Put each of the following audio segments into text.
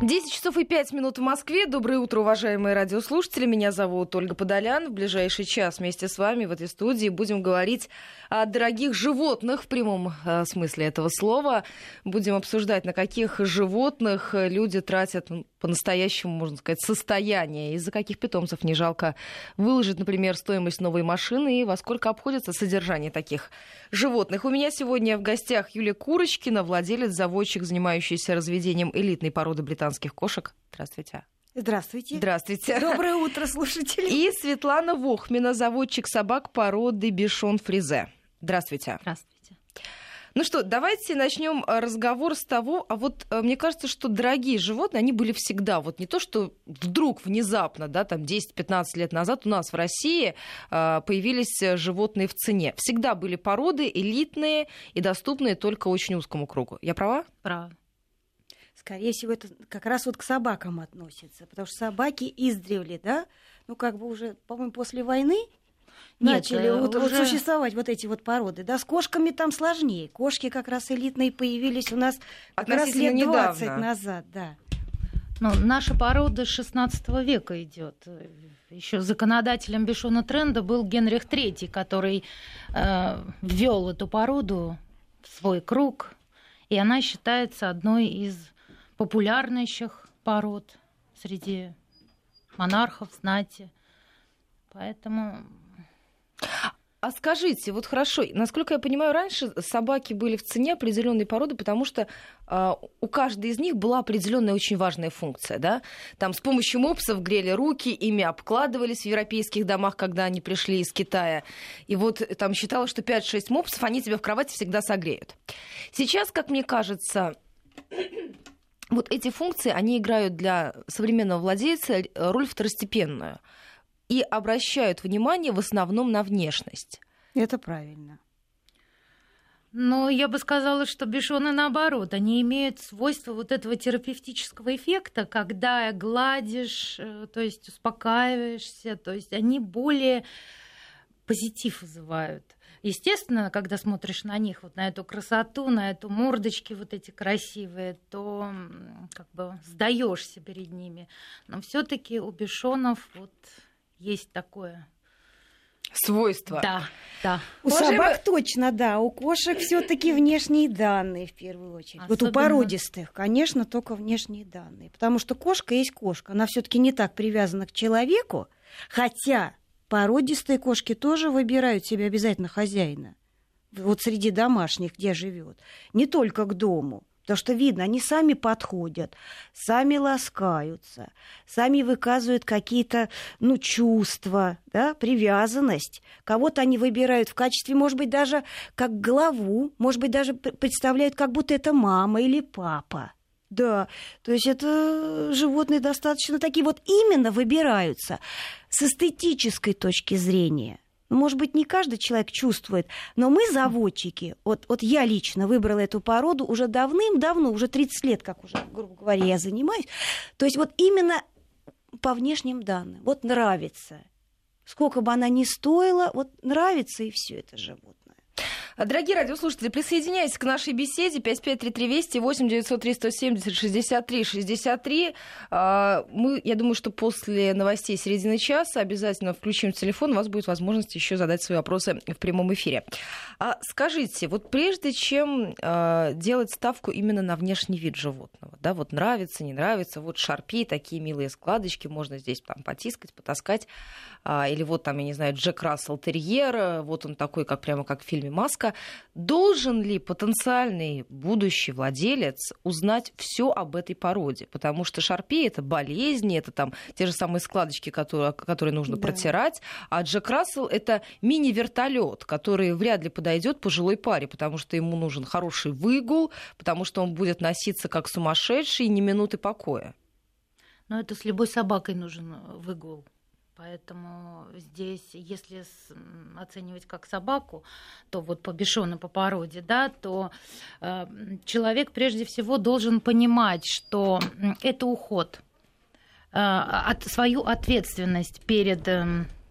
10:05 в Москве. Доброе утро, уважаемые радиослушатели. Меня зовут Ольга Подолян. В ближайший час вместе с вами в этой студии будем говорить о дорогих животных в прямом смысле этого слова. Будем обсуждать, на каких животных люди тратят по-настоящему, можно сказать, состояние. Из-за каких питомцев не жалко выложить, например, стоимость новой машины и во сколько обходится содержание таких животных. У меня сегодня в гостях Юлия Курочкина, владелец-заводчик, занимающийся разведением элитной породы британских кошек. Здравствуйте. Здравствуйте. Здравствуйте. Доброе утро, слушатели. И Светлана Вохмина, заводчик собак породы Бишон-Фризе. Здравствуйте. Здравствуйте. Ну что, давайте начнем разговор с того, мне кажется, что дорогие животные, они были всегда, не то, что вдруг, внезапно, 10-15 лет назад у нас в России появились животные в цене. Всегда были породы элитные и доступные только очень узкому кругу. Я права? Права. Скорее всего, это как раз к собакам относится, потому что собаки издревле, уже, по-моему, после войны начали существовать эти породы. Да, с кошками там сложнее. Кошки как раз элитные появились у нас как раз лет 20 назад, да. Наша порода с 16 века идет. Еще законодателем бишона тренда был Генрих III, который ввел эту породу в свой круг, и она считается одной из популярнейших пород среди монархов, знати. Поэтому... А скажите, хорошо, насколько я понимаю, раньше собаки были в цене определенной породы, потому что у каждой из них была определенная очень важная функция, да? Там с помощью мопсов грели руки, ими обкладывались в европейских домах, когда они пришли из Китая. И там считалось, что 5-6 мопсов, они тебя в кровати всегда согреют. Сейчас, как мне кажется... эти функции, они играют для современного владельца роль второстепенную и обращают внимание в основном на внешность. Это правильно. Я бы сказала, что бишоны наоборот. Они имеют свойство этого терапевтического эффекта, когда гладишь, успокаиваешься, они более позитив вызывают. Естественно, когда смотришь на них, на эту красоту, на эту мордочки эти красивые, то сдаешься перед ними. Но все-таки у бишонов есть такое свойство. Да. У собак точно, да. У кошек все-таки внешние данные в первую очередь. Особенно... у породистых, конечно, только внешние данные. Потому что кошка есть кошка. Она все-таки не так привязана к человеку, хотя. Породистые кошки тоже выбирают себе обязательно хозяина. Среди домашних, где живет. Не только к дому. Потому что видно, они сами подходят, сами ласкаются, сами выказывают какие-то, чувства, привязанность. Кого-то они выбирают в качестве, может быть, даже как главу, может быть, даже представляют, как будто это мама или папа. Да, то есть это животные достаточно такие именно выбираются с эстетической точки зрения. Может быть, не каждый человек чувствует, но мы, заводчики, я лично выбрала эту породу уже давным-давно, уже 30 лет, как уже, грубо говоря, я занимаюсь. То есть именно по внешним данным. Нравится. Сколько бы она ни стоила, нравится и все это животное. Дорогие радиослушатели, присоединяйтесь к нашей беседе. 5533-208-903-170-63-63. Мы, я думаю, что после новостей середины часа обязательно включим телефон. У вас будет возможность еще задать свои вопросы в прямом эфире. Скажите, прежде чем делать ставку именно на внешний вид животного, нравится, не нравится, шарпи, такие милые складочки, можно здесь потискать, потаскать. Или я не знаю, Джек Рассел Терьер, он такой, прямо как в фильме «Маска». Должен ли потенциальный будущий владелец узнать все об этой породе? Потому что шарпей — это болезни, это те же самые складочки, которые нужно протирать. А Джек Рассел — это мини-вертолет, который вряд ли подойдет пожилой паре, потому что ему нужен хороший выгул, потому что он будет носиться как сумасшедший и ни минуты покоя. Это с любой собакой нужен выгул. Поэтому здесь, если оценивать как собаку, то по бишону, по породе, то человек прежде всего должен понимать, что это уход, свою ответственность перед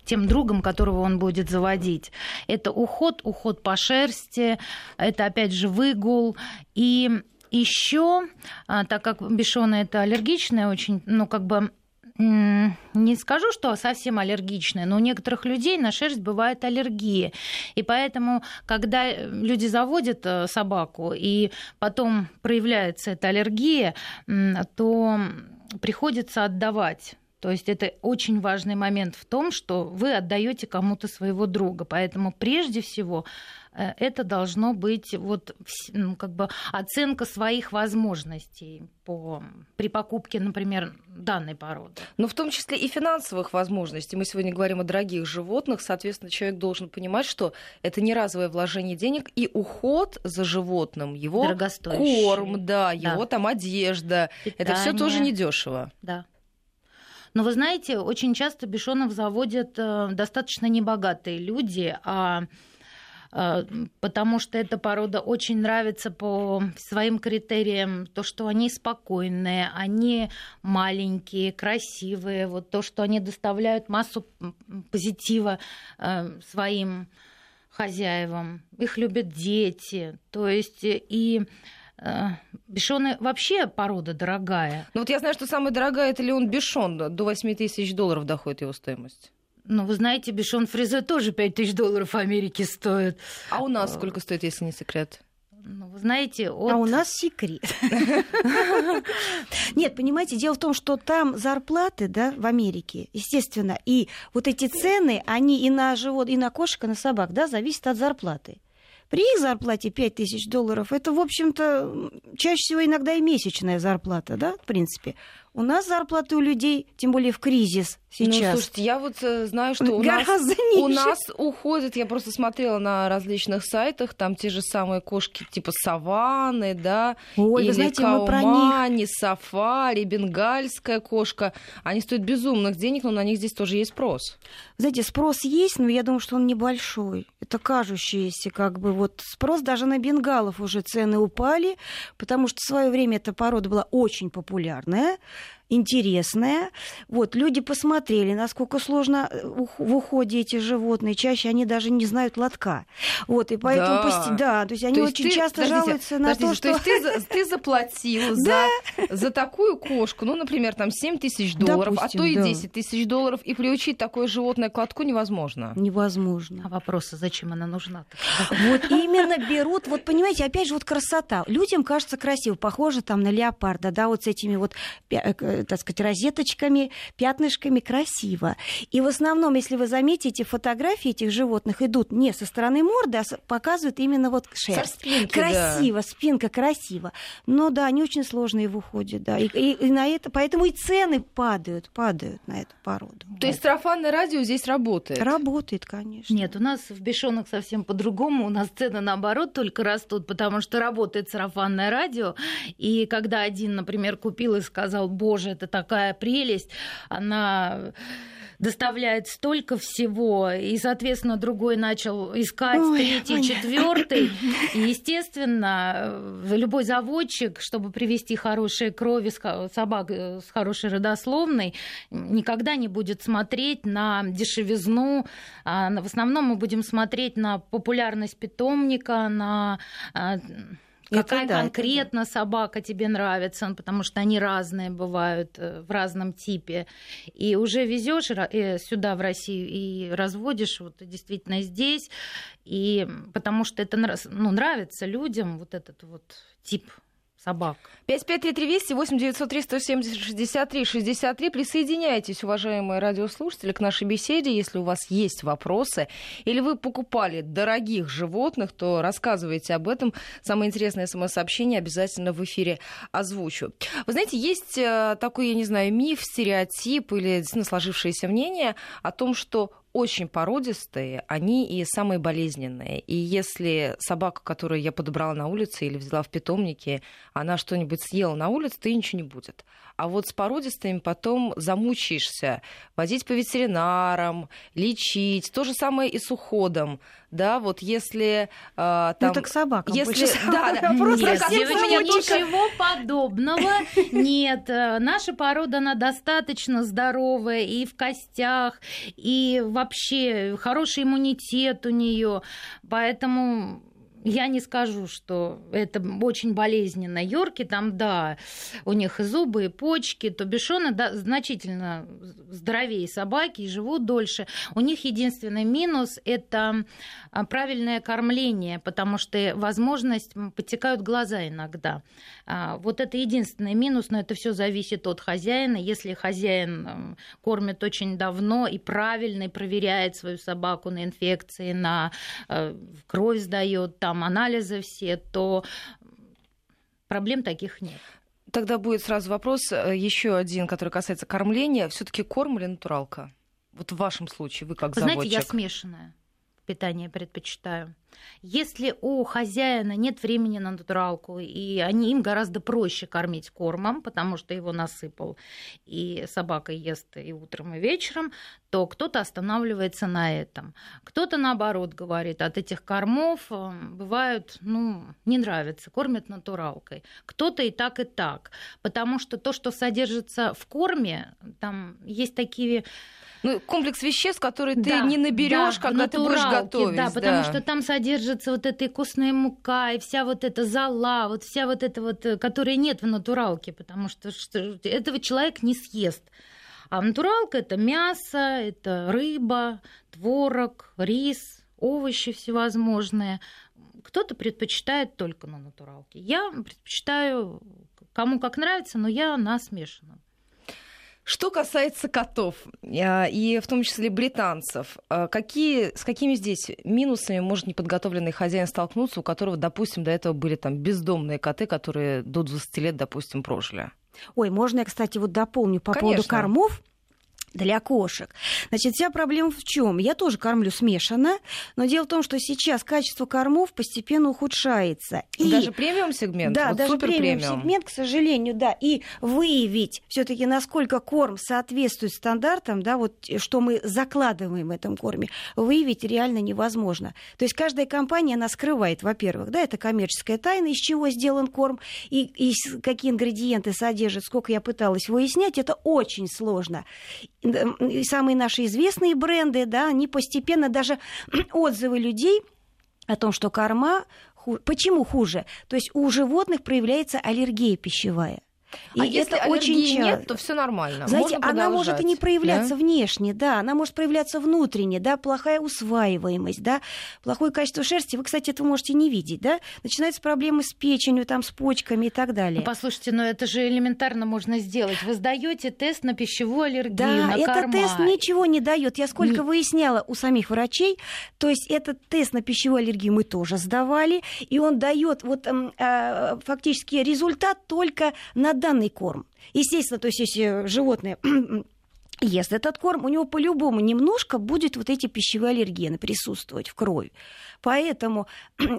тем другом, которого он будет заводить. Это уход по шерсти, это опять же выгул. И Еще, так как бишоны это аллергичные очень, не скажу, что совсем аллергичная, но у некоторых людей на шерсть бывает аллергия. И поэтому, когда люди заводят собаку, и потом проявляется эта аллергия, то приходится отдавать. То есть это очень важный момент в том, что вы отдаете кому-то своего друга. Поэтому прежде всего это должно быть оценка своих возможностей при покупке, например, данной породы. Но в том числе и финансовых возможностей. Мы сегодня говорим о дорогих животных. Соответственно, человек должен понимать, что это не разовое вложение денег и уход за животным. Его корм, его там одежда. Питание. Это все тоже недешево. Да. Но вы знаете, очень часто бишонов заводят достаточно небогатые люди, потому что эта порода очень нравится по своим критериям. То, что они спокойные, они маленькие, красивые. Вот то, что они доставляют массу позитива своим хозяевам. Их любят дети. То есть и... Бишоны вообще порода дорогая. Ну вот я знаю, что самая дорогая это Леон Бишон. До $8 тысяч доходит его стоимость. Ну вы знаете, Бишон Фризе тоже $5 тысяч Америки стоит. А у нас сколько стоит, если не секрет? Ну, вы знаете, а у нас секрет. Нет, понимаете, дело в том, что там зарплаты, да, в Америке, естественно, и вот эти цены, они и на живот, и на кошек, и на собак, да, зависят от зарплаты. При их зарплате $5 тысяч, это, в общем-то, чаще всего иногда и месячная зарплата, да, в принципе. У нас зарплаты у людей, тем более в кризис сейчас. Ну, слушайте, я вот знаю, что у нас уходят, я просто смотрела на различных сайтах, там те же самые кошки типа Саванны, да, или Каумани, Сафари, бенгальская кошка. Они стоят безумных денег, но на них здесь тоже есть спрос. Знаете, спрос есть, но я думаю, что он небольшой. Это кажущееся, спрос даже на бенгалов уже цены упали, потому что в свое время эта порода была очень популярная, интересная. Вот, люди посмотрели, насколько сложно в уходе эти животные. Чаще они даже не знают лотка. Вот, и поэтому... то есть они очень часто жалуются на то, что... То есть ты заплатил за такую кошку, например, там $7 тысяч, допустим, а то и $10 тысяч, и приучить такое животное к лотку невозможно. Невозможно. А вопрос, зачем она нужна? Вот именно берут... Вот, понимаете, опять же, красота. Людям кажется красиво. Похоже там на леопарда, да, вот с этими так сказать, розеточками, пятнышками, красиво. И в основном, если вы заметите, фотографии этих животных идут не со стороны морды, а показывают именно шерсть. Спинки, красиво, да. Спинка красиво. Но да, они очень сложные в уходе, да. И на это, поэтому и цены падают на эту породу. То есть сарафанное радио здесь работает? Работает, конечно. Нет, у нас в бишонах совсем по-другому. У нас цены, наоборот, только растут, потому что работает сарафанное радио. И когда один, например, купил и сказал: боже, это такая прелесть, она доставляет столько всего, и, соответственно, другой начал искать, третий, четвертый. И, естественно, любой заводчик, чтобы привести хорошие крови собак с хорошей родословной, никогда не будет смотреть на дешевизну. В основном мы будем смотреть на популярность питомника, на... Какая конкретно собака тебе нравится, потому что они разные бывают, в разном типе. И уже везешь сюда, в Россию, и разводишь действительно здесь, и потому что это нравится людям, этот тип собак. 5533-893-170-63-63. Присоединяйтесь, уважаемые радиослушатели, к нашей беседе. Если у вас есть вопросы или вы покупали дорогих животных, то рассказывайте об этом. Самое интересное СМС-сообщение обязательно в эфире озвучу. Вы знаете, есть такой, я не знаю, миф, стереотип или действительно сложившееся мнение о том, что очень породистые, они и самые болезненные. И если собака, которую я подобрала на улице или взяла в питомнике, она что-нибудь съела на улице, то и ничего не будет. А с породистыми потом замучаешься водить по ветеринарам, лечить. То же самое и с уходом. Да, если... это к собакам. Ничего подобного нет. Наша порода, она достаточно здоровая и в костях, и вообще хороший иммунитет у нее, поэтому Я не скажу, что это очень болезненно. Йорки там, да, у них и зубы, и почки, то бишоны, да, значительно здоровее собаки и живут дольше. У них единственный минус – это правильное кормление, потому что возможность подтекают глаза иногда. Вот это единственный минус, но это все зависит от хозяина. Если хозяин кормит очень давно и правильно, и проверяет свою собаку на инфекции, на кровь сдаёт, там анализы все, то проблем таких нет. Тогда будет сразу вопрос еще один, который касается кормления. Все-таки корм или натуралка? Вот в вашем случае вы как заводчик? Знаете, я смешанное питание предпочитаю. Если у хозяина нет времени на натуралку, и им гораздо проще кормить кормом, потому что его насыпал, и собака ест и утром, и вечером, то кто-то останавливается на этом. Кто-то, наоборот, говорит, от этих кормов бывают, не нравится, кормят натуралкой. Кто-то и так, потому что то, что содержится в корме, там есть такие... комплекс веществ, которые ты не наберешь, когда ты будешь готовить. Да, потому что там содержится вот эта и костная мука, и вся вот эта зола, вот вся вот эта вот, которой нет в натуралке, потому что этого человек не съест. А натуралка – это мясо, это рыба, творог, рис, овощи всевозможные. Кто-то предпочитает только на натуралке. Я предпочитаю, кому как нравится, но я на смешанном. Что касается котов, и в том числе британцев, с какими здесь минусами может неподготовленный хозяин столкнуться, у которого, допустим, до этого были там бездомные коты, которые до 20 лет, допустим, прожили? Ой, можно я, кстати, дополню по поводу кормов для кошек. Значит, вся проблема в чем? Я тоже кормлю смешанно, но дело в том, что сейчас качество кормов постепенно ухудшается. И даже премиум-сегмент? Да, вот даже премиум-сегмент, к сожалению, да. И выявить все-таки, насколько корм соответствует стандартам, да, вот что мы закладываем в этом корме, выявить реально невозможно. То есть каждая компания, она скрывает, во-первых, да, это коммерческая тайна, из чего сделан корм, и какие ингредиенты содержит, сколько я пыталась выяснять, это очень сложно. Самые наши известные бренды, да, они постепенно, даже отзывы людей о том, что корма хуже. Почему хуже? То есть у животных проявляется аллергия пищевая. И если это аллергии очень... нет, то все нормально. Знаете, можно продолжать. Она может и не проявляться внешне, да, она может проявляться внутренне, да, плохая усваиваемость, да, плохое качество шерсти. Вы, кстати, этого можете не видеть, да. Начинаются проблемы с печенью, там, с почками и так далее. Ну, послушайте, но это же элементарно можно сделать. Вы сдаете тест на пищевую аллергию, да, на корма. Да, этот тест ничего не дает. Я сколько выясняла у самих врачей, то есть этот тест на пищевую аллергию мы тоже сдавали, и он дает вот фактически результат только на данный корм. Естественно, то есть если животное ест этот корм, у него по-любому немножко будет вот эти пищевые аллергены присутствовать в крови. Поэтому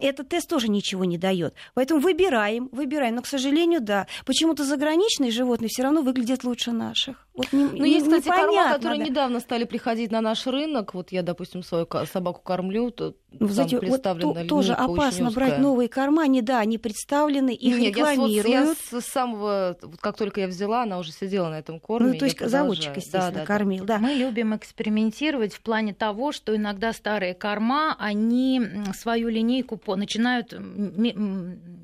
этот тест тоже ничего не дает. Поэтому выбираем. Но, к сожалению, да. Почему-то заграничные животные все равно выглядят лучше наших. Вот есть, кстати, корма, которые недавно стали приходить на наш рынок. Вот я, допустим, свою собаку кормлю, то там представлена линейка тоже опасно брать новые корма. Они представлены, их рекламируют. Я с самого... Вот как только я взяла, она уже сидела на этом корме. То есть заводчик, естественно, кормил. Да. Мы любим экспериментировать в плане того, что иногда старые корма, они свою линейку начинают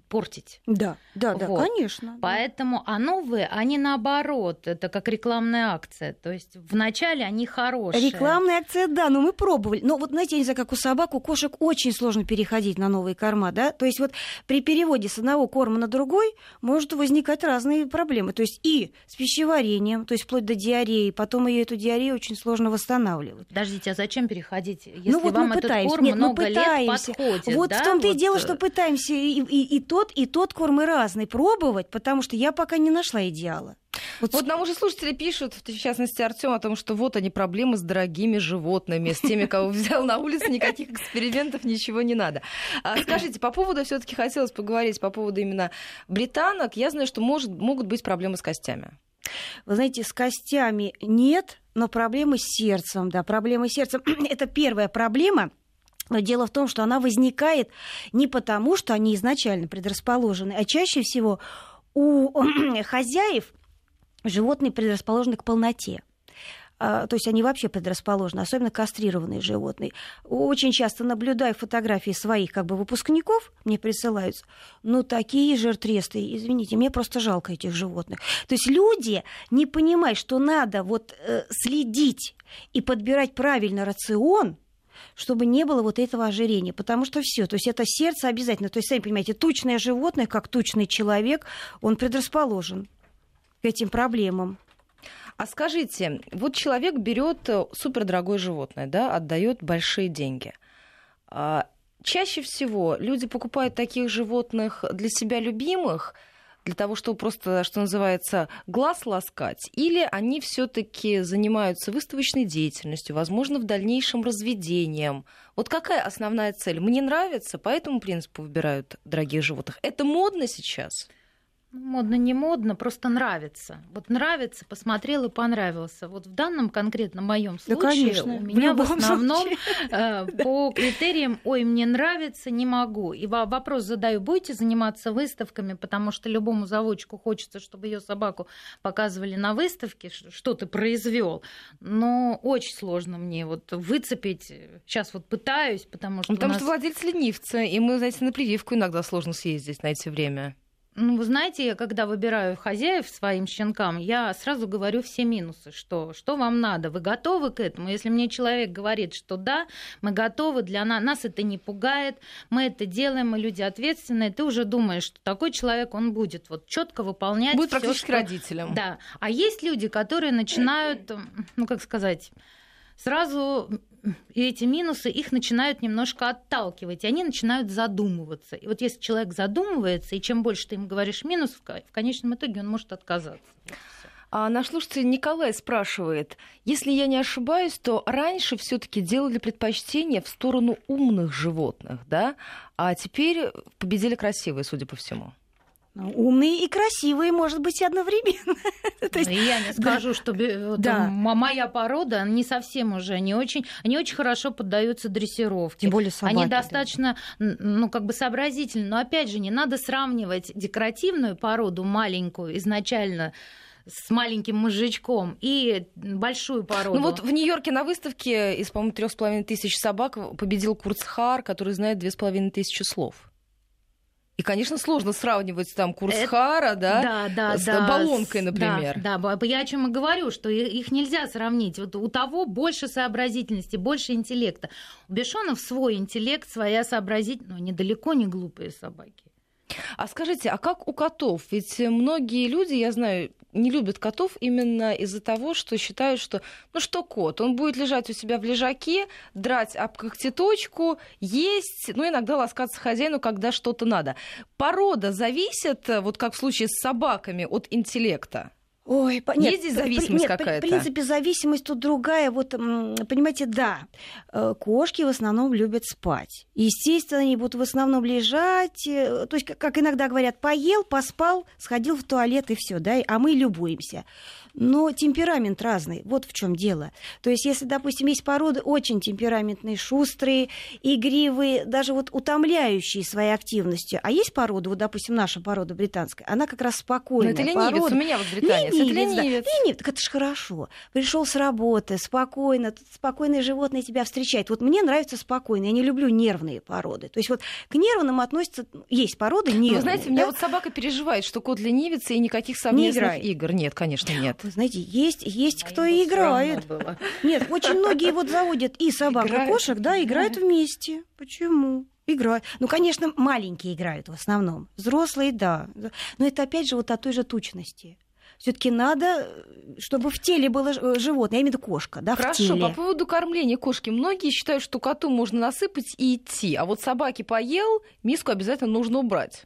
портить. Да, вот. Конечно. Поэтому, а новые, они наоборот, это как рекламная акция. То есть вначале они хорошие. Рекламная акция, да, но мы пробовали. Но вот, знаете, я не знаю, как у собак, у кошек очень сложно переходить на новые корма, да? То есть вот при переводе с одного корма на другой может возникать разные проблемы. То есть и с пищеварением, то есть вплоть до диареи, потом ее эту диарею очень сложно восстанавливать. Подождите, а зачем переходить, если вам этот корм много лет подходит? Вот в том-то и дело, что пытаемся и тот корм и разный пробовать, потому что я пока не нашла идеала. Вот нам уже слушатели пишут, в частности, Артём, о том, что вот они, проблемы с дорогими животными, с теми, кого взял на улице, никаких экспериментов, ничего не надо. Скажите, по поводу, всё-таки хотелось поговорить по поводу именно британок. Я знаю, что могут быть проблемы с костями. Вы знаете, с костями нет, но проблемы с сердцем, да, проблемы с сердцем – это первая проблема. Но дело в том, что она возникает не потому, что они изначально предрасположены, а чаще всего у хозяев животные предрасположены к полноте. то есть они вообще предрасположены, особенно кастрированные животные. Очень часто наблюдаю фотографии своих как бы выпускников, мне присылаются, ну, такие жиртресты, извините, мне просто жалко этих животных. То есть люди не понимают, что надо вот следить и подбирать правильно рацион, чтобы не было вот этого ожирения, потому что все, то есть это сердце обязательно, то есть, сами понимаете, тучное животное, как тучный человек, он предрасположен к этим проблемам. А скажите, вот человек берет супердорогое животное, да, отдает большие деньги. Чаще всего люди покупают таких животных для себя любимых, для того, чтобы просто, что называется, глаз ласкать, или они все-таки занимаются выставочной деятельностью, возможно, в дальнейшем разведением. Вот какая основная цель? Мне нравится, по этому принципу выбирают дорогих животных. Это модно сейчас? Модно, не модно, просто нравится. Вот нравится, посмотрел и понравился. Вот в данном конкретно моем случае, да, конечно, у меня в основном по критериям «ой, мне нравится, не могу». И вопрос задаю, будете заниматься выставками, потому что любому заводчику хочется, чтобы ее собаку показывали на выставке, что ты произвел. Но очень сложно мне вот выцепить. Сейчас вот пытаюсь, потому что владелец ленивца, и мы, знаете, на прививку иногда сложно съездить на это время. Ну, вы знаете, я когда выбираю хозяев своим щенкам, я сразу говорю все минусы, что вам надо, вы готовы к этому? Если мне человек говорит, что да, мы готовы, для нас это не пугает, мы это делаем, мы люди ответственные, ты уже думаешь, что такой человек, он будет вот четко выполнять. Будет всё, практически родителем. Да. А есть люди, которые начинают, ну, как сказать, сразу... И эти минусы их начинают немножко отталкивать, и они начинают задумываться. И вот если человек задумывается, и чем больше ты им говоришь минус, в конечном итоге он может отказаться. А наш слушатель Николай спрашивает, если я не ошибаюсь, то раньше все-таки делали предпочтение в сторону умных животных, да? А теперь победили красивые, судя по всему. Умные и красивые, может быть, одновременно. То есть, я не скажу, да, что да, моя порода не совсем уже, они очень хорошо поддаются дрессировке. Тем более собаки. Они достаточно, да, ну, как бы сообразительны. Но, опять же, не надо сравнивать декоративную породу маленькую изначально с маленьким мозжечком и большую породу. Ну вот в Нью-Йорке на выставке из, по-моему, 3500 собак победил Курцхаар, который знает 2500 слов. И, конечно, сложно сравнивать там Курцхаара, да, с баллонкой, например. Да, я о чем и говорю, что их нельзя сравнить. Вот у того больше сообразительности, больше интеллекта. У бишонов свой интеллект, своя сообразительность, но недалеко не глупые собаки. А скажите, а как у котов? Ведь многие люди, я знаю, не любят котов именно из-за того, что считают, что, ну что кот, он будет лежать у себя в лежаке, драть об когтеточку, есть, ну иногда ласкаться хозяину, когда что-то надо. Порода зависит, вот как в случае с собаками, от интеллекта? Ой, нет, есть здесь зависимость какая-то? В принципе, зависимость тут другая. Вот, понимаете, да, кошки в основном любят спать. Естественно, они будут в основном лежать. То есть, как иногда говорят, поел, поспал, сходил в туалет и все, да, а мы любуемся. Но темперамент разный, вот в чем дело. То есть, если, допустим, есть породы очень темпераментные, шустрые, игривые, даже вот утомляющие своей активностью. А есть порода, вот, допустим, наша порода британская, она как раз спокойная. Но это ленивец, порода. У меня вот британец. Ленивец. Да. Ленивец, так это же хорошо. Пришел с работы, спокойно, спокойное животное тебя встречает. Вот мне нравятся спокойные, я не люблю нервные породы. То есть, вот к нервным относятся, есть породы нервные. Но, вы знаете, да? У меня вот собака переживает, что кот ленивец, и никаких совместных игр нет, конечно, нет. Вы знаете, есть кто и играет. Нет, очень многие вот заводят и собак, и кошек, да, играют вместе. Почему? Играют. Ну, конечно, маленькие играют в основном. Взрослые, да. Но это, опять же, вот от той же тучности. Все-таки надо, чтобы в теле было животное, я имею в виду кошка, да, хорошо, в теле. Хорошо, по поводу кормления кошки. Многие считают, что коту можно насыпать и идти, а вот собаке поел, миску обязательно нужно убрать.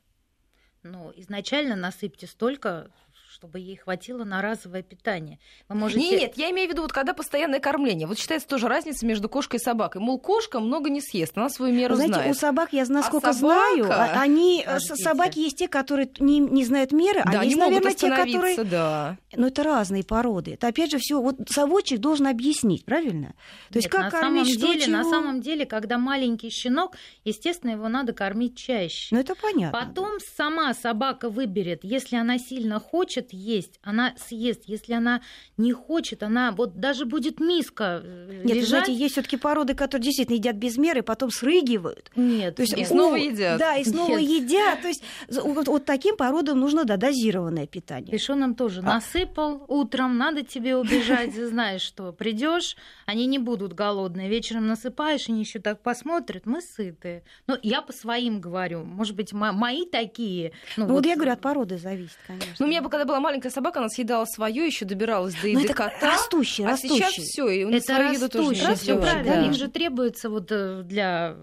Ну, изначально насыпьте столько, чтобы ей хватило на разовое питание. Вы можете... Нет, я имею в виду, вот когда постоянное кормление. Вот считается тоже разница между кошкой и собакой. Мол, кошка много не съест, она свою меру знает. Знаете, у собак, я насколько знаю, они... собаки есть те, которые не знают меры, да, а есть, наверное, те, которые... Да. Но это разные породы. Это, опять же, все. Вот заводчик должен объяснить, правильно? То есть нет, как кормить, что, чего? На самом деле, когда маленький щенок, естественно, его надо кормить чаще. Ну, это понятно. Потом сама собака выберет, если она сильно хочет, хочет есть, она съест. Если она не хочет, она вот даже будет миска лежать. Нет, знаете, есть все-таки породы, которые действительно едят без меры, потом срыгивают. Нет, то есть, и снова едят. Да, и снова едят. То есть вот таким породам нужно дозированное питание. Бишонам тоже насыпал утром, надо тебе убежать, знаешь, что придешь, они не будут голодные. Вечером насыпаешь, они еще так посмотрят, мы сытые. Ну, я по своим говорю, может быть, мои такие. Вот я говорю, от породы зависит, конечно. Ну, у меня, когда была маленькая собака, она съедала свою, еще добиралась до еды кота. Это растущий, растущий. А сейчас всё, и у них свою еду тоже не растет. Это растущий, да. Им же требуется вот для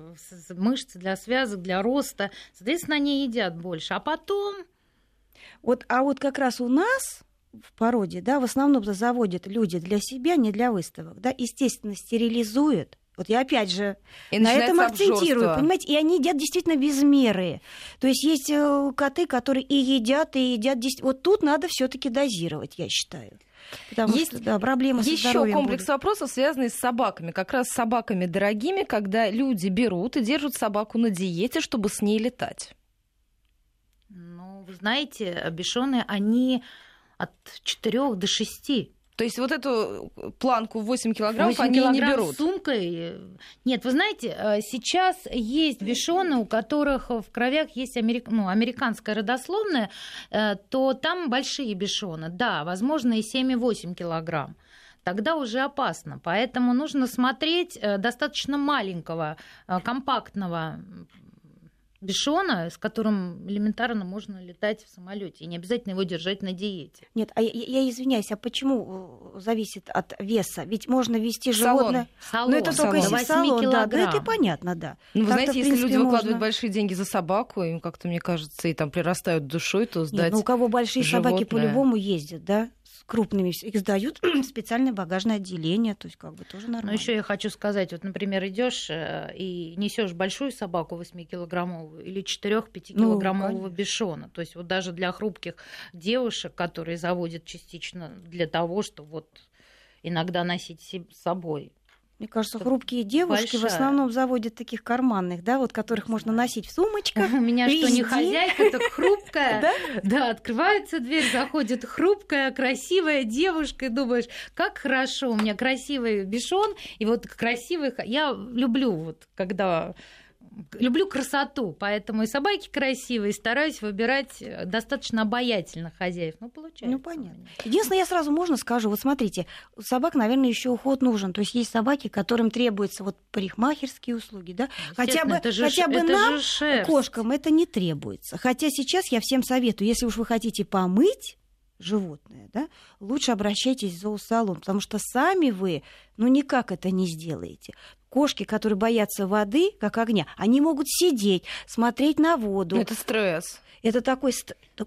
мышц, для связок, для роста. Соответственно, они едят больше. А потом... Вот как раз у нас... в породе, да, в основном заводят люди для себя, не для выставок, да, естественно, стерилизуют. Вот я опять же на этом акцентирую, понимаете, и они едят действительно без меры. То есть есть коты, которые и едят. Вот тут надо все-таки дозировать, я считаю. Потому есть что, да, проблемы со здоровьем. Еще комплекс вопросов, связанный с собаками. Как раз с собаками дорогими, когда люди берут и держат собаку на диете, чтобы с ней летать. Ну, вы знаете, бишоны, они... от 4 до 6. То есть вот эту планку 8 килограммов они не берут? С сумкой. Нет, вы знаете, сейчас есть бишоны, у которых в кровях есть американская родословная, то там большие бишоны. Да, возможно, и 7-8 килограмм. Тогда уже опасно. Поэтому нужно смотреть достаточно маленького, компактного бишона, с которым элементарно можно летать в самолете, и не обязательно его держать на диете. Нет, а я извиняюсь, а почему зависит от веса? Ведь можно вести животное... Ну, это только если салон, да, это понятно, да. Ну, вы знаете, если люди выкладывают большие деньги за собаку, им как-то, мне кажется, и там прирастают душой, то сдать... Нет, ну, у кого большие собаки по-любому ездят, да? Крупными их сдают в специальное багажное отделение, то есть как бы тоже нормально. Но еще я хочу сказать, вот, например, идешь и несешь большую собаку 8-килограммовую или 4-5-килограммового бишона, то есть вот даже для хрупких девушек, которые заводят частично для того, чтобы вот иногда носить с собой. Мне кажется, хрупкие девушки в основном заводят таких карманных, да, вот которых можно носить в сумочках. У меня что, не хозяйка, так хрупкая. Да, открывается дверь, заходит хрупкая, красивая девушка, и думаешь, как хорошо, у меня красивый бишон, и вот красивый... Я люблю вот, когда... Люблю красоту, поэтому и собаки красивые, стараюсь выбирать достаточно обаятельных хозяев. Ну, получается. Ну, понятно. Единственное, я сразу можно скажу, вот смотрите, у собак, наверное, еще уход нужен. То есть есть собаки, которым требуются вот парикмахерские услуги, да? Хотя бы нам, кошкам, это не требуется. Хотя сейчас я всем советую, если уж вы хотите помыть животное, да, лучше обращайтесь в зоосалон, потому что сами вы, ну, никак это не сделаете. Кошки, которые боятся воды, как огня, они могут сидеть, смотреть на воду. Это стресс. Это такой... Да,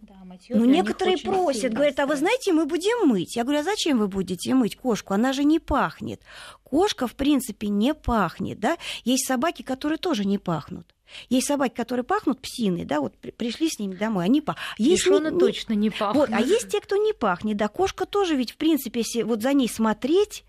ну, некоторые просят, говорят, а вы знаете, мы будем мыть. Я говорю, а зачем вы будете мыть кошку? Она же не пахнет. Кошка, в принципе, не пахнет, да. Есть собаки, которые тоже не пахнут. Есть собаки, которые пахнут псиной, да, вот пришли с ними домой, они пахнут. Бишоны точно не пахнут. Вот, а есть те, кто не пахнет, да, кошка тоже ведь, в принципе, если вот за ней смотреть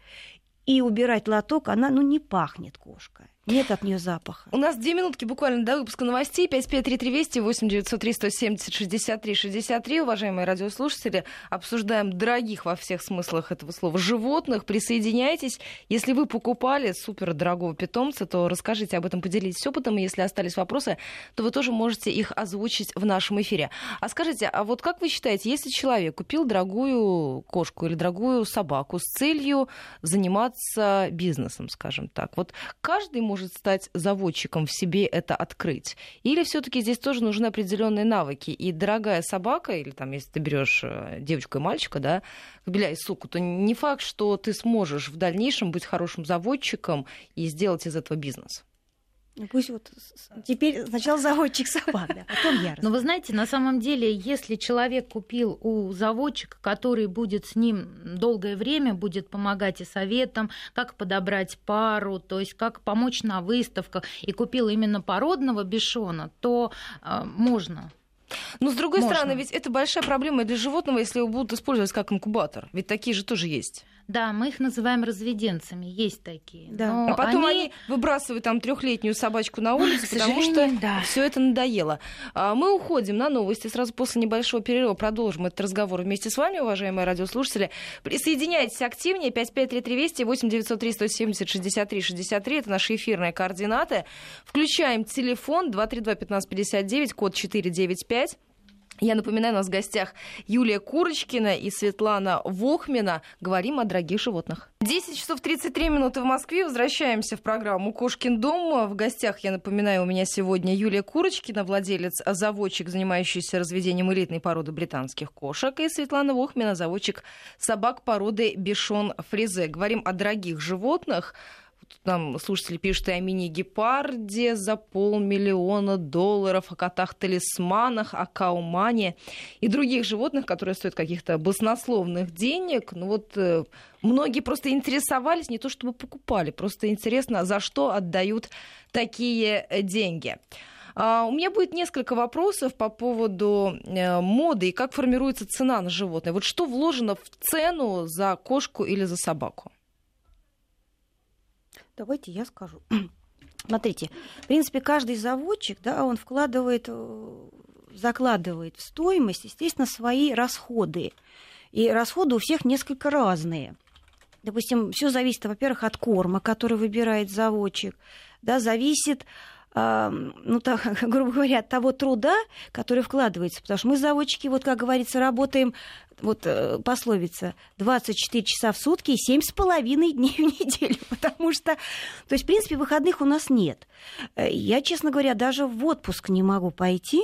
и убирать лоток, она, ну, не пахнет кошка. Нет от нее запаха. У нас 2 минутки буквально до выпуска новостей. 5533-200-8-903-170-63-63. Уважаемые радиослушатели, обсуждаем дорогих во всех смыслах этого слова животных. Присоединяйтесь. Если вы покупали супердорогого питомца, то расскажите об этом, поделитесь опытом. И если остались вопросы, то вы тоже можете их озвучить в нашем эфире. А скажите, а вот как вы считаете, если человек купил дорогую кошку или дорогую собаку с целью заниматься бизнесом, скажем так, вот каждый может стать заводчиком, в себе это открыть? Или все-таки здесь тоже нужны определенные навыки? И дорогая собака, или там, если ты берешь девочку и мальчика, да, кобеля и суку, то не факт, что ты сможешь в дальнейшем быть хорошим заводчиком и сделать из этого бизнес. Пусть вот теперь сначала заводчик собак, да, потом я. Но вы знаете, на самом деле, если человек купил у заводчика, который будет с ним долгое время, будет помогать и советом, как подобрать пару, то есть как помочь на выставках, и купил именно породного бишона, то можно. Но, с другой стороны, ведь это большая проблема для животного, если его будут использовать как инкубатор. Ведь такие же тоже есть. Да, мы их называем разведенцами, есть такие. Да. Но а потом они выбрасывают там трехлетнюю собачку на улицу, потому что все это надоело. Мы уходим на новости. Сразу после небольшого перерыва продолжим этот разговор вместе с вами, уважаемые радиослушатели. Присоединяйтесь активнее. 553320 8-903-170-63-63. Это наши эфирные координаты. Включаем телефон 232-1559, код 495. Я напоминаю, у нас в гостях Юлия Курочкина и Светлана Вохмина. Говорим о дорогих животных. 10:33 в Москве. Возвращаемся в программу «Кошкин дом». В гостях, я напоминаю, у меня сегодня Юлия Курочкина, владелец-заводчик, занимающийся разведением элитной породы британских кошек, и Светлана Вохмина, заводчик собак породы Бишон-Фризе. Говорим о дорогих животных. Тут нам слушатели пишут и о мини-гепарде за $500 000, о котах-талисманах, о каумане и других животных, которые стоят каких-то баснословных денег. Ну вот многие просто интересовались, не то чтобы покупали, просто интересно, за что отдают такие деньги. У меня будет несколько вопросов по поводу моды и как формируется цена на животное. Вот что вложено в цену за кошку или за собаку? Давайте я скажу. Смотрите, в принципе, каждый заводчик, да, он закладывает в стоимость, естественно, свои расходы. И расходы у всех несколько разные. Допустим, все зависит, во-первых, от корма, который выбирает заводчик, да, зависит, ну, так, грубо говоря, от того труда, который вкладывается. Потому что мы, заводчики, вот, как говорится, работаем, вот пословица, 24 часа в сутки и 7,5 дней в неделю. Потому что, то есть, в принципе, выходных у нас нет. Я, честно говоря, даже в отпуск не могу пойти,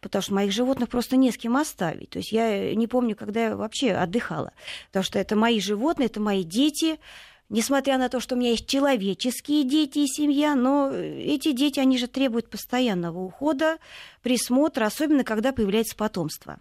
потому что моих животных просто не с кем оставить. То есть я не помню, когда я вообще отдыхала. Потому что это мои животные, это мои дети. Несмотря на то, что у меня есть человеческие дети и семья, но эти дети, они же требуют постоянного ухода, присмотра, особенно когда появляется потомство.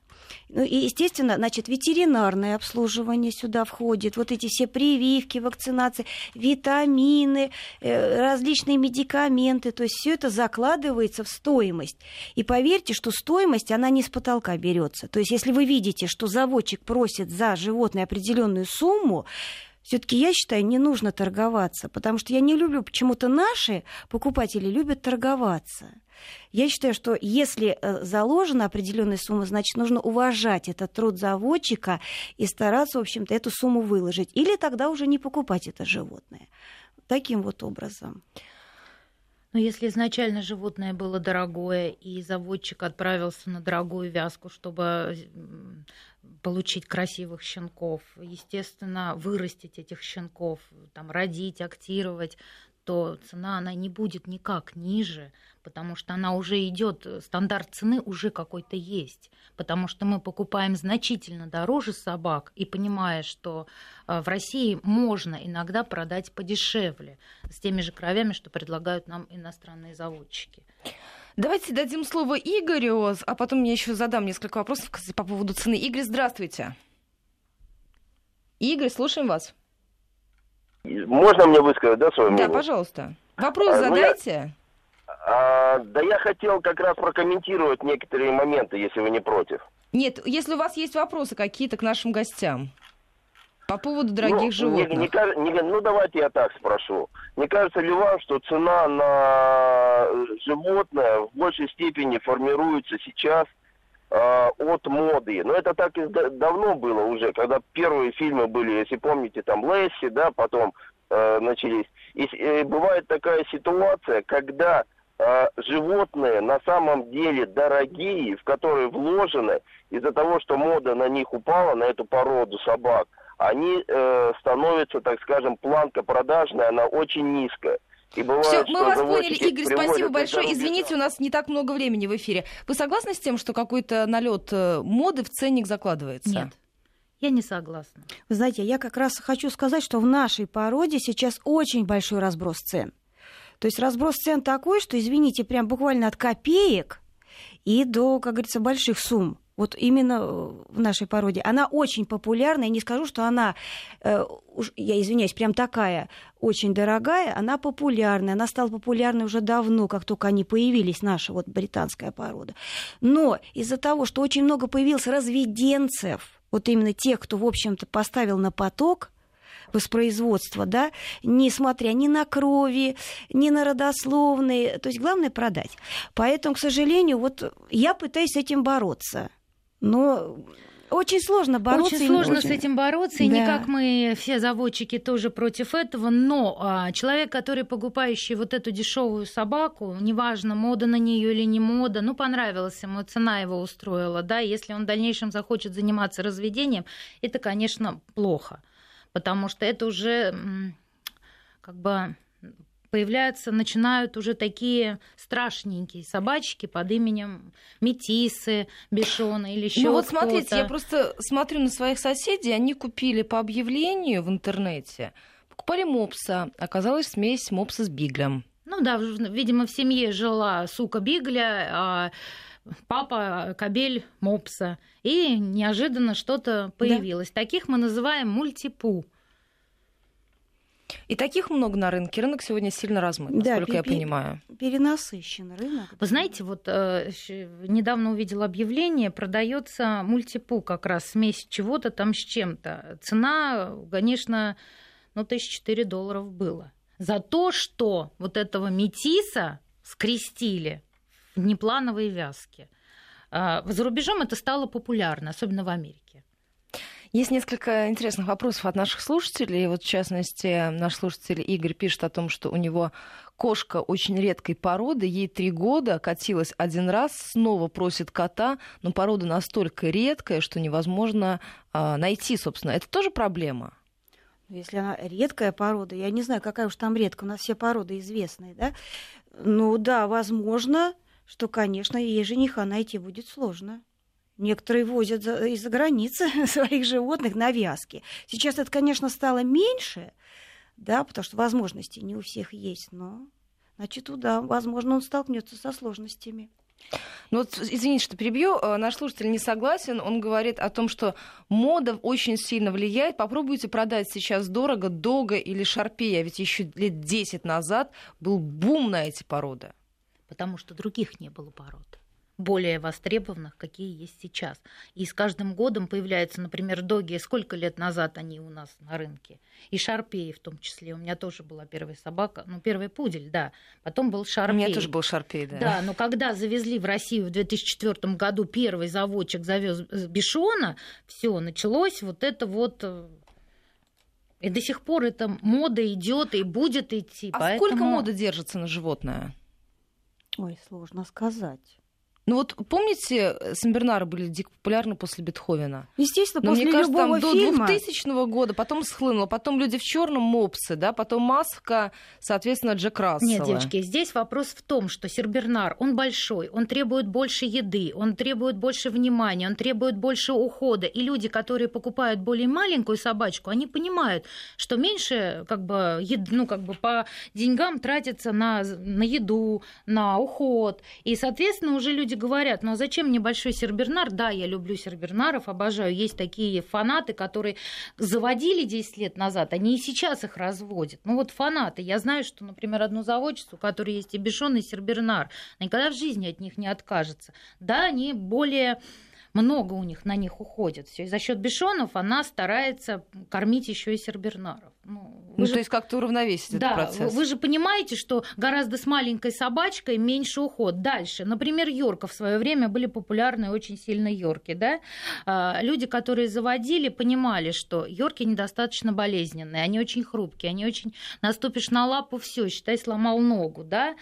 Ну и, естественно, значит, ветеринарное обслуживание сюда входит, вот эти все прививки, вакцинации, витамины, различные медикаменты, то есть все это закладывается в стоимость. И поверьте, что стоимость, она не с потолка берется. То есть если вы видите, что заводчик просит за животное определенную сумму, все-таки, я считаю, не нужно торговаться, потому что я не люблю, почему-то наши покупатели любят торговаться. Я считаю, что если заложена определенная сумма, значит, нужно уважать этот труд заводчика и стараться, в общем-то, эту сумму выложить. Или тогда уже не покупать это животное. Таким вот образом. Но если изначально животное было дорогое, и заводчик отправился на дорогую вязку, чтобы получить красивых щенков, естественно, вырастить этих щенков, там, родить, актировать, то цена, она не будет никак ниже, потому что она уже идет, стандарт цены уже какой-то есть, потому что мы покупаем значительно дороже собак и понимая, что в России можно иногда продать подешевле с теми же кровями, что предлагают нам иностранные заводчики. Давайте дадим слово Игорю, а потом я еще задам несколько вопросов по поводу цены. Игорь, здравствуйте. Игорь, слушаем вас. Можно мне высказать, да, свое мнение? Да, пожалуйста. Вопрос задайте. Да, я хотел как раз прокомментировать некоторые моменты, если вы не против. Нет, если у вас есть вопросы какие-то к нашим гостям. По поводу дорогих животных. Ну, давайте я так спрошу. Не кажется ли вам, что цена на животное в большей степени формируется сейчас от моды? Но это так и давно было уже, когда первые фильмы были, если помните, там «Лесси», да, потом начались. И бывает такая ситуация, когда животные на самом деле дорогие, в которые вложены, из-за того, что мода на них упала, на эту породу собак, они становятся, так скажем, планка продажная, она очень низкая. И бывает, все, мы вас поняли, Игорь, спасибо большое. Извините, у нас не так много времени в эфире. Вы согласны с тем, что какой-то налет моды в ценник закладывается? Нет. Я не согласна. Вы знаете, я как раз хочу сказать, что в нашей породе сейчас очень большой разброс цен. То есть разброс цен такой, что, извините, прям буквально от копеек и до, как говорится, больших сумм. Вот именно в нашей породе. Она очень популярна. Я не скажу, что она, я извиняюсь, прям такая очень дорогая. Она популярная. Она стала популярной уже давно, как только они появились, наша вот британская порода. Но из-за того, что очень много появилось разведенцев, вот именно тех, кто, в общем-то, поставил на поток воспроизводство, да, несмотря ни на крови, ни на родословные. То есть главное продать. Поэтому, к сожалению, вот я пытаюсь с этим бороться. Но очень сложно бороться. Очень сложно с этим бороться, да. И никак мы все заводчики тоже против этого, но человек, который покупающий вот эту дешевую собаку, неважно, мода на нее или не мода, ну, понравилась ему, цена его устроила, да, если он в дальнейшем захочет заниматься разведением, это, конечно, плохо, потому что это уже как бы появляются, начинают уже такие страшненькие собачки под именем метисы, бишоны или еще вот кто-то. Смотрите, я просто смотрю на своих соседей, они купили по объявлению в интернете, покупали мопса, оказалась смесь мопса с биглем. Ну да, видимо, в семье жила сука бигля, а папа кобель мопса. И неожиданно что-то появилось. Да. Таких мы называем мультипу. И таких много на рынке. Рынок сегодня сильно размыт, насколько я понимаю. Перенасыщен рынок. Вы знаете, вот недавно увидела объявление, продается мультипу как раз, смесь чего-то там с чем-то. Цена, конечно, ну, $1004 было. За то, что вот этого метиса скрестили в неплановые вязки. За рубежом это стало популярно, особенно в Америке. Есть несколько интересных вопросов от наших слушателей. Вот, в частности, наш слушатель Игорь пишет о том, что у него кошка очень редкой породы. Ей 3 года, катилась один раз, снова просит кота, но порода настолько редкая, что невозможно найти, собственно. Это тоже проблема? Если она редкая порода, я не знаю, какая уж там редкая, у нас все породы известные, да? Ну да, возможно, что, конечно, ей жениха найти будет сложно. Некоторые возят из-за границы своих животных на вязки. Сейчас это, конечно, стало меньше, да, потому что возможности не у всех есть, но, значит, туда, возможно, он столкнется со сложностями. Ну вот, извините, что перебью, наш слушатель не согласен, он говорит о том, что мода очень сильно влияет. Попробуйте продать сейчас дорого дога или шарпея, ведь еще лет 10 назад был бум на эти породы. Потому что других не было пород, более востребованных, какие есть сейчас. И с каждым годом появляются, например, доги, сколько лет назад они у нас на рынке, и шарпеи в том числе. У меня тоже была первая собака, ну, первый пудель, да, потом был шарпей. У меня тоже был шарпей, да. Да, но когда завезли в Россию в 2004 году, первый заводчик завез бишона, все началось вот это вот... И до сих пор эта мода идет и будет идти. А поэтому... сколько мода держится на животное? Ой, сложно сказать. Ну вот помните, сенбернары были дико популярны после Бетховена? Естественно, но после любого фильма. До 2000 года, потом схлынуло, потом люди в черном мопсы, да, потом маска, соответственно, Джек Рассела. Нет, девочки, здесь вопрос в том, что сенбернар, он большой, он требует больше еды, он требует больше внимания, он требует больше ухода. И люди, которые покупают более маленькую собачку, они понимают, что меньше как бы, ну, как бы по деньгам тратится на еду, на уход. И, соответственно, уже люди говорят, ну а зачем мне большой сербернар? Да, я люблю сербернаров, обожаю. Есть такие фанаты, которые заводили 10 лет назад, они и сейчас их разводят. Ну вот фанаты. Я знаю, что, например, одну заводчицу, у которой есть и бишон, и сербернар, никогда в жизни от них не откажется. Да, они более... много у них на них уходит. И за счет бишонов она старается кормить еще и сербернаров. Ну же... то есть как-то уравновесить да, этот процесс. Вы же понимаете, что гораздо с маленькой собачкой меньше уход. Дальше. Например, йорка в свое время были популярны очень сильно йорки. Да? Люди, которые заводили, понимали, что йорки недостаточно болезненные, они очень хрупкие, они очень... Наступишь на лапу, все, считай, сломал ногу. Да?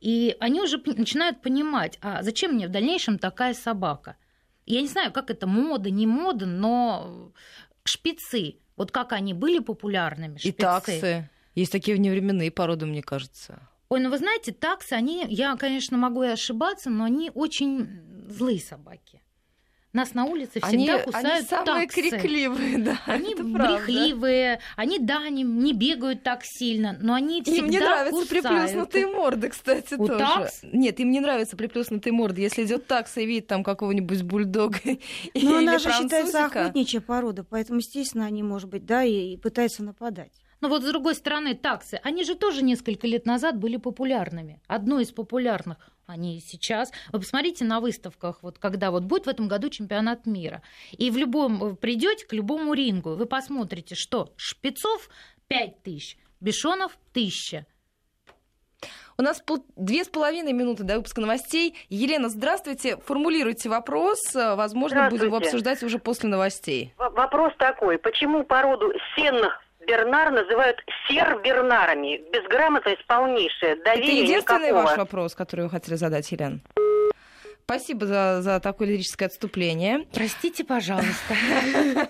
И они уже начинают понимать, а зачем мне в дальнейшем такая собака? Я не знаю, как это мода, не мода, но шпицы, вот как они были популярными, шпицы. И таксы. Есть такие вневременные породы, мне кажется. Ой, ну вы знаете, таксы, они, я, конечно, могу и ошибаться, но они очень злые собаки. Нас на улице всегда кусают таксы. Они самые крикливые, да. Они брехливые, они, да, они не бегают так сильно, но они всегда кусают. Им не нравятся приплюснутые морды, кстати, тоже. У такс? Нет, им не нравятся приплюснутые морды. Если идет такса и видит там какого-нибудь бульдога или французика. Но она же считается охотничья порода, поэтому, естественно, они, может быть, да, и пытаются нападать. Но вот с другой стороны, таксы, они же тоже несколько лет назад были популярными. Одно из популярных. Они сейчас. Вы посмотрите на выставках, вот когда вот будет в этом году чемпионат мира. И в любом придете к любому рингу, вы посмотрите, что шпицов 5000, бишонов 1000. У нас 2,5 минуты до выпуска новостей. Елена, здравствуйте. Формулируйте вопрос. Возможно, будем его обсуждать уже после новостей. Вопрос такой. Почему породу Сен-Бернар называют сербернарами? Безграмотность полнейшая. Доверие это единственный никакого. Ваш вопрос, который вы хотели задать, Елена. Спасибо за такое лирическое отступление. Простите, пожалуйста.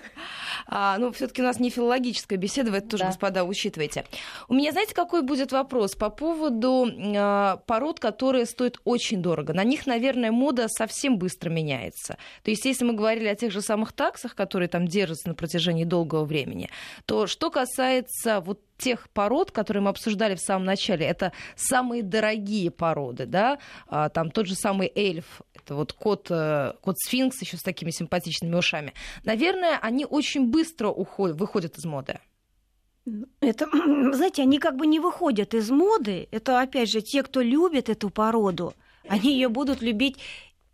Но все-таки у нас не филологическая беседа, вы это тоже, господа, учитывайте. У меня, знаете, какой будет вопрос по поводу пород, которые стоят очень дорого. На них, наверное, мода совсем быстро меняется. То есть, если мы говорили о тех же самых таксах, которые там держатся на протяжении долгого времени, то что касается вот тех пород, которые мы обсуждали в самом начале, это самые дорогие породы, да, там тот же самый эльф, это вот кот-сфинкс еще с такими симпатичными ушами. Наверное, они очень быстро выходят из моды. Это, знаете, они как бы не выходят из моды. Это, опять же, те, кто любит эту породу, они ее будут любить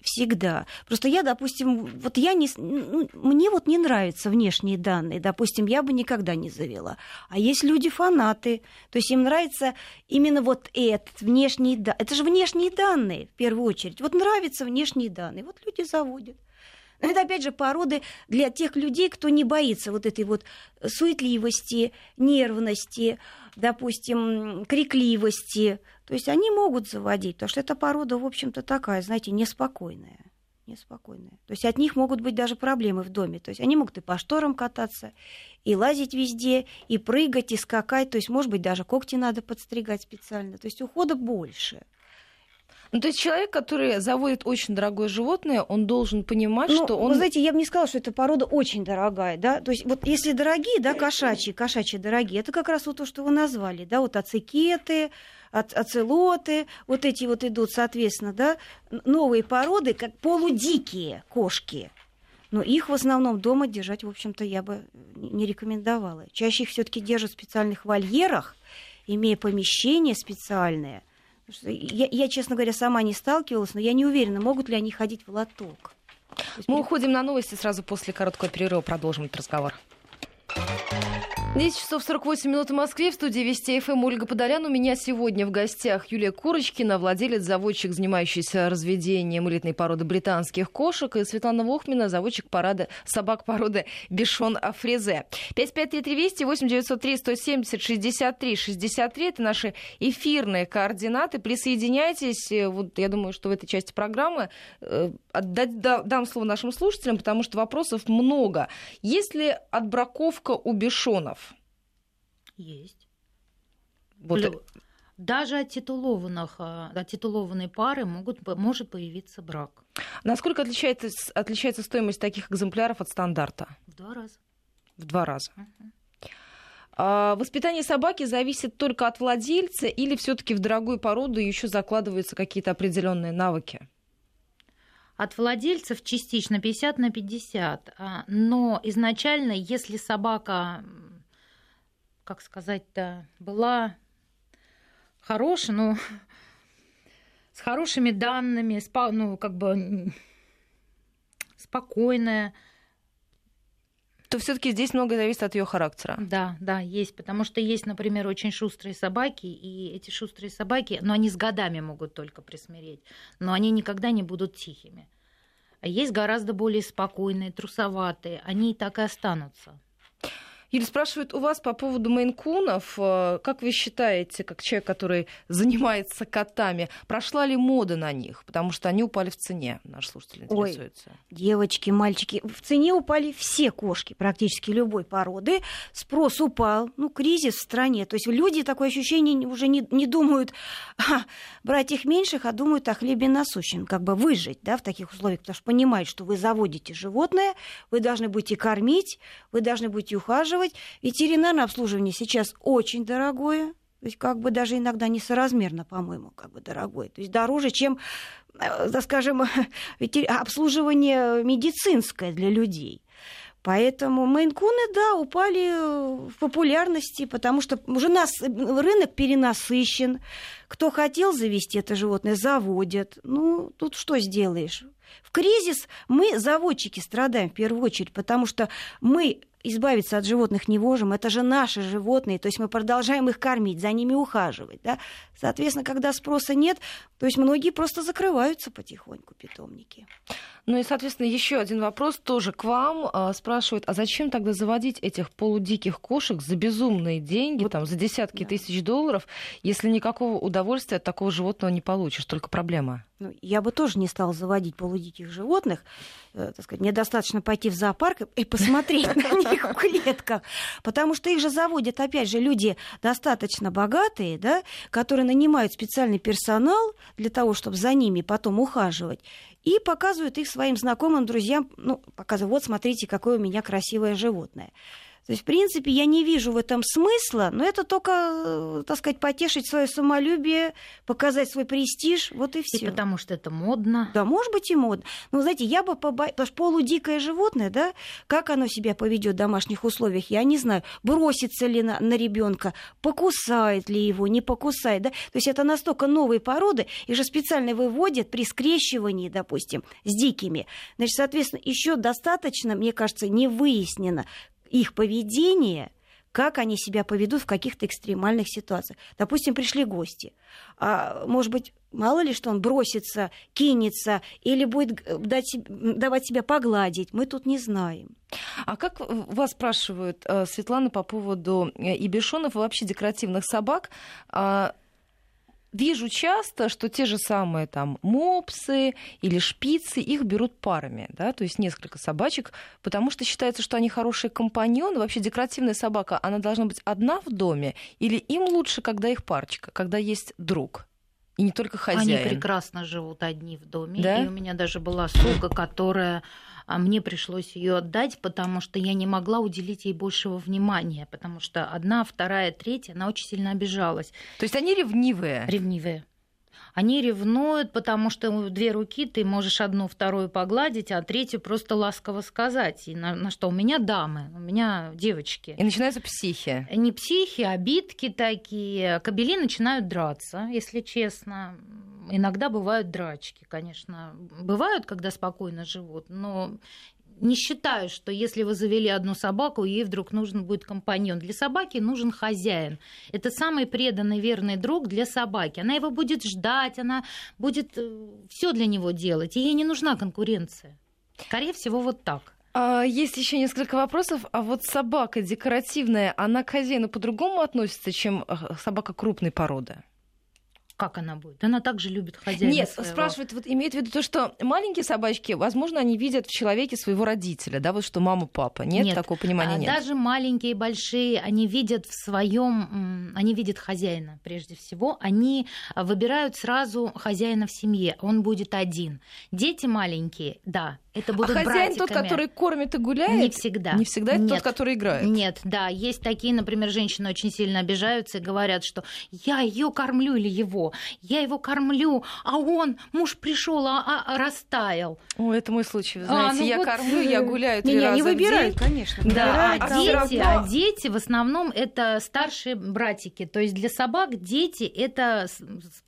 всегда. Просто я, допустим, вот я не, мне вот не нравятся внешние данные, допустим, я бы никогда не завела. А есть люди-фанаты, то есть им нравится именно вот этот внешний данные. Это же внешние данные, в первую очередь. Вот нравятся внешние данные, вот люди заводят. Но это, опять же, породы для тех людей, кто не боится вот этой вот суетливости, нервности, допустим, крикливости. То есть они могут заводить, потому что эта порода, в общем-то, такая, знаете, неспокойная. То есть от них могут быть даже проблемы в доме. То есть они могут и по шторам кататься, и лазить везде, и прыгать, и скакать. То есть, может быть, даже когти надо подстригать специально. То есть ухода больше. Ну, то есть человек, который заводит очень дорогое животное, он должен понимать, что он... Вы знаете, я бы не сказала, что эта порода очень дорогая, да? То есть вот если дорогие, да, кошачьи дорогие, это как раз вот то, что вы назвали, да, вот ацекеты, ацелоты, вот эти вот идут, соответственно, да, новые породы, как полудикие кошки. Но их в основном дома держать, в общем-то, я бы не рекомендовала. Чаще их всё-таки держат в специальных вольерах, имея помещение специальное. Я, честно говоря, сама не сталкивалась, но я не уверена, могут ли они ходить в лоток. Мы уходим на новости, сразу после короткого перерыва продолжим этот разговор. 10:48 в Москве. В студии Вести ФМ Ольга Подолян. У меня сегодня в гостях Юлия Курочкина, владелец-заводчик, занимающийся разведением элитной породы британских кошек, и Светлана Вохмина, заводчик собак породы Бишон-Афрезе. 5533-208-903-170-63-63 — это наши эфирные координаты. Присоединяйтесь. Вот я думаю, что в этой части программы дам слово нашим слушателям, потому что вопросов много. Есть ли отбраковка у бишонов? Есть. Вот. Даже от титулованной пары может появиться брак. Насколько отличается стоимость таких экземпляров от стандарта? В два раза. Угу. Воспитание собаки зависит только от владельца, или все-таки в дорогую породу еще закладываются какие-то определенные навыки? От владельцев частично 50/50. Но изначально, если собака... как сказать-то, была хорошая, но с хорошими данными, спокойная. То все-таки здесь многое зависит от ее характера. Да, есть, потому что есть, например, очень шустрые собаки, и эти шустрые собаки, они с годами могут только присмиреть, но они никогда не будут тихими. Есть гораздо более спокойные, трусоватые, они и так и останутся. Юль, спрашивают у вас по поводу мейн-кунов. Как вы считаете, как человек, который занимается котами, прошла ли мода на них? Потому что они упали в цене, наши слушатели интересуются. Ой, девочки, мальчики, в цене упали все кошки практически любой породы. Спрос упал, кризис в стране. То есть люди, такое ощущение, уже не думают брать их меньших, а думают о хлебе насущном. Как бы выжить, в таких условиях. Потому что понимают, что вы заводите животное, вы должны будете кормить, вы должны будете ухаживать. Ветеринарное обслуживание сейчас очень дорогое, то есть даже иногда несоразмерно, по-моему, дорогое, то есть дороже, чем, обслуживание медицинское для людей. Поэтому мейн-куны, упали в популярности, потому что уже рынок перенасыщен. Кто хотел завести это животное, заводят. Тут что сделаешь? В кризис мы, заводчики, страдаем в первую очередь, потому что мы избавиться от животных не можем. Это же наши животные, то есть мы продолжаем их кормить, за ними ухаживать. Да? Соответственно, когда спроса нет, то есть многие просто закрываются потихоньку, питомники. И, соответственно, еще один вопрос тоже к вам. Спрашивают, а зачем тогда заводить этих полудиких кошек за безумные деньги, за десятки тысяч долларов, если никакого удовольствия от такого животного не получишь, только проблема? Я бы тоже не стала заводить полудиких животных. Мне достаточно пойти в зоопарк и посмотреть на них в клетках. Потому что их же заводят, опять же, люди достаточно богатые, которые нанимают специальный персонал для того, чтобы за ними потом ухаживать. И показывают их своим знакомым, друзьям. Показывают, вот, смотрите, какое у меня красивое животное. То есть, в принципе, я не вижу в этом смысла, но это только, потешить свое самолюбие, показать свой престиж, вот и все. И потому что это модно. Да, может быть, и модно. Я бы побоялась, потому что полудикое животное, как оно себя поведет в домашних условиях, я не знаю, бросится ли на ребенка, покусает ли его, не покусает, То есть это настолько новые породы, их же специально выводят при скрещивании, допустим, с дикими. Значит, соответственно, еще достаточно, мне кажется, не выяснено их поведение, как они себя поведут в каких-то экстремальных ситуациях. Допустим, пришли гости. Может быть, мало ли, что он бросится, кинется или будет давать себя погладить. Мы тут не знаем. А как вас спрашивают, Светлана, по поводу бишонов и вообще декоративных собак? Вижу часто, что те же самые мопсы или шпицы, их берут парами, то есть несколько собачек, потому что считается, что они хорошие компаньоны. Вообще декоративная собака, она должна быть одна в доме, или им лучше, когда их парочка, когда есть друг? И не только хозяин. Они прекрасно живут одни в доме. Да? И у меня даже была сука, которая... мне пришлось ее отдать, потому что я не могла уделить ей большего внимания. Потому что одна, вторая, третья, она очень сильно обижалась. То есть они ревнивые? Ревнивые. Они ревнуют, потому что две руки ты можешь одну, вторую погладить, а третью просто ласково сказать. И на что? У меня дамы, у меня девочки. И начинаются психи. Не психи, а обидки такие. Кобели начинают драться, если честно. Иногда бывают драчки, конечно. Бывают, когда спокойно живут, но... не считаю, что если вы завели одну собаку, ей вдруг нужен будет компаньон. Для собаки нужен хозяин. Это самый преданный, верный друг для собаки. Она его будет ждать, она будет все для него делать. И ей не нужна конкуренция. Скорее всего, вот так. Есть еще несколько вопросов. А вот собака декоративная, она к хозяину по-другому относится, чем собака крупной породы? Как она будет? Она также любит хозяина. Нет, своего. Спрашивают, имеет в виду то, что маленькие собачки, возможно, они видят в человеке своего родителя, что мама, папа. Нет. такого понимания нет. Даже маленькие, большие, они видят они видят хозяина прежде всего. Они выбирают сразу хозяина в семье. Он будет один. Дети маленькие, это будут хозяин братиками. Тот, который кормит и гуляет? Не всегда. Не всегда это тот, который играет? Нет, Есть такие, например, женщины очень сильно обижаются и говорят, что я ее кормлю или его. Я его кормлю, а он, муж пришел, растаял. Это мой случай, вы знаете. Я кормлю, я гуляю 3 раза в день. Не выбирают, конечно. Дети в основном это старшие братики. То есть для собак дети это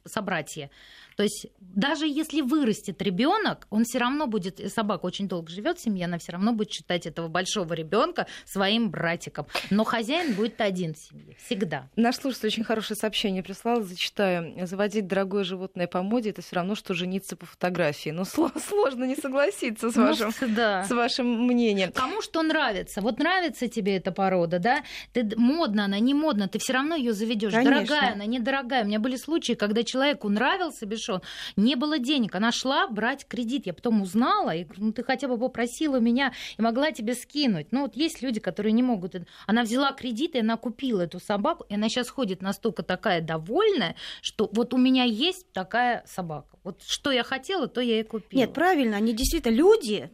собратья. То есть даже если вырастет ребенок, он все равно будет, собака очень долго живет, семья, она все равно будет считать этого большого ребенка своим братиком. Но хозяин будет один в семье всегда. Наш слушатель очень хорошее сообщение прислал, зачитаю. Заводить дорогое животное по моде — это все равно, что жениться по фотографии. Ну, сложно не согласиться с вашим, да, с вашим мнением. Кому что нравится? Вот нравится тебе эта порода, да? Ты, модна она, не модна, ты все равно ее заведешь. Дорогая она, недорогая. У меня были случаи, когда человеку нравился бишон, не было денег, она шла брать кредит. Я потом узнала, и говорю, ну, ты хотя бы попросила меня, и могла тебе скинуть. Ну, вот есть люди, которые не могут. Она взяла кредит, и она купила эту собаку, и она сейчас ходит настолько такая довольная, что вот у меня есть такая собака. Вот что я хотела, то я и купила. Нет, правильно, они действительно, люди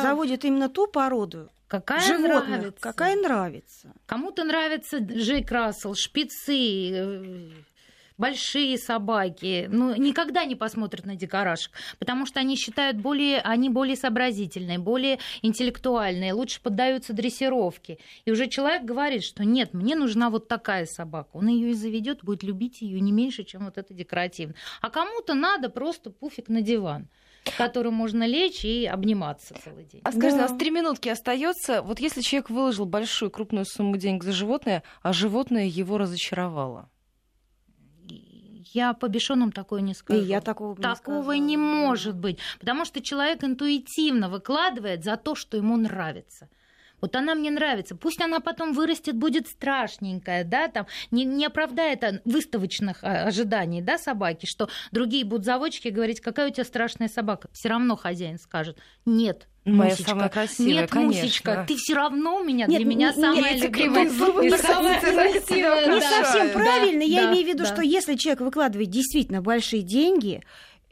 заводят именно ту породу, какая нравится. Кому-то нравится Джек Рассел, шпицы, большие собаки, ну, никогда не посмотрят на дикарашек, потому что они считают, они более сообразительные, более интеллектуальные, лучше поддаются дрессировке. И уже человек говорит, что нет, мне нужна вот такая собака. Он ее и заведет, будет любить ее не меньше, чем вот это декоративно. А кому-то надо просто пуфик на диван, в котором можно лечь и обниматься целый день. А скажите, у нас 3 минутки остается. Вот если человек выложил большую, крупную сумму денег за животное, а животное его разочаровало? Я по бишонам такое не скажу. И я такого не может быть. Потому что человек интуитивно выкладывает за то, что ему нравится. Вот она мне нравится. Пусть она потом вырастет, будет страшненькая, да, там не оправдает выставочных ожиданий, да, собаки, что другие будут заводчики говорить, какая у тебя страшная собака. Все равно хозяин скажет, нет. Моя самая красивая, нет, конечно. Мусечка, ты все равно у меня, для меня самая любимая. Не совсем правильно. Я имею в виду, что если человек выкладывает действительно большие деньги,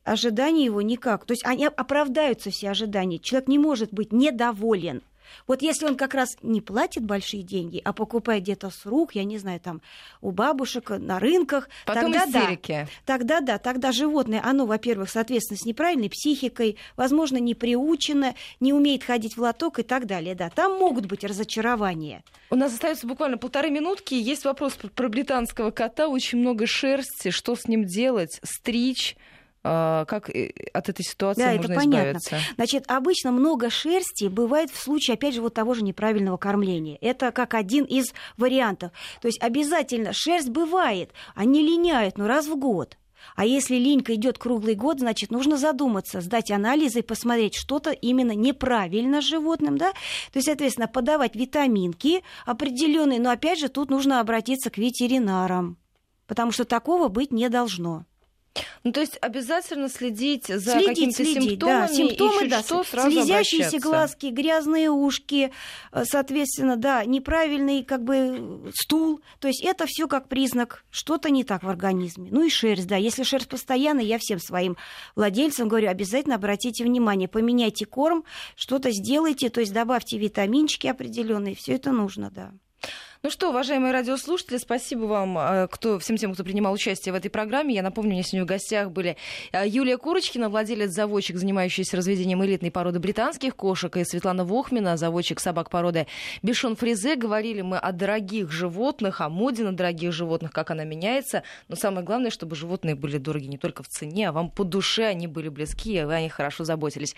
ожидания его никак. То есть они оправдаются, все ожидания. Человек не может быть недоволен. Вот если он как раз не платит большие деньги, а покупает где-то с рук, я не знаю, там у бабушек, на рынках, потом истерики. Тогда животное, оно, во-первых, соответственно, с неправильной психикой, возможно, не приучено, не умеет ходить в лоток и так далее, да. Там могут быть разочарования. У нас остается буквально 1,5 минутки. Есть вопрос про британского кота. Очень много шерсти. Что с ним делать? Стричь? Как от этой ситуации можно избавиться? Понятно. Значит, обычно много шерсти бывает в случае, опять же, вот того же неправильного кормления. Это как один из вариантов. То есть обязательно шерсть бывает, они линяют, но раз в год. А если линька идет круглый год, значит, нужно задуматься, сдать анализы и посмотреть, что-то именно неправильно с животным, да? То есть, соответственно, подавать витаминки определенные, но, опять же, тут нужно обратиться к ветеринарам, потому что такого быть не должно. Ну, то есть обязательно следить за какими-то симптомами, симптомы, и чуть что сразу слезящиеся обращаться. Глазки, грязные ушки, соответственно, да, неправильный как бы стул. То есть это все как признак, что-то не так в организме. Ну и шерсть, да. Если шерсть постоянно, я всем своим владельцам говорю, обязательно обратите внимание, поменяйте корм, что-то сделайте, то есть добавьте витаминчики определенные, все это нужно, да. Ну что, уважаемые радиослушатели, спасибо вам, всем тем, кто принимал участие в этой программе. Я напомню, у меня сегодня в гостях были Юлия Курочкина, владелец-заводчик, занимающийся разведением элитной породы британских кошек, и Светлана Вохмина, заводчик собак породы Бишон-Фризе. Говорили мы о дорогих животных, о моде на дорогих животных, как она меняется. Но самое главное, чтобы животные были дороги не только в цене, а вам по душе они были близки, и вы о них хорошо заботились.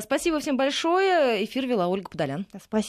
Спасибо всем большое. Эфир вела Ольга Подолян. Спасибо.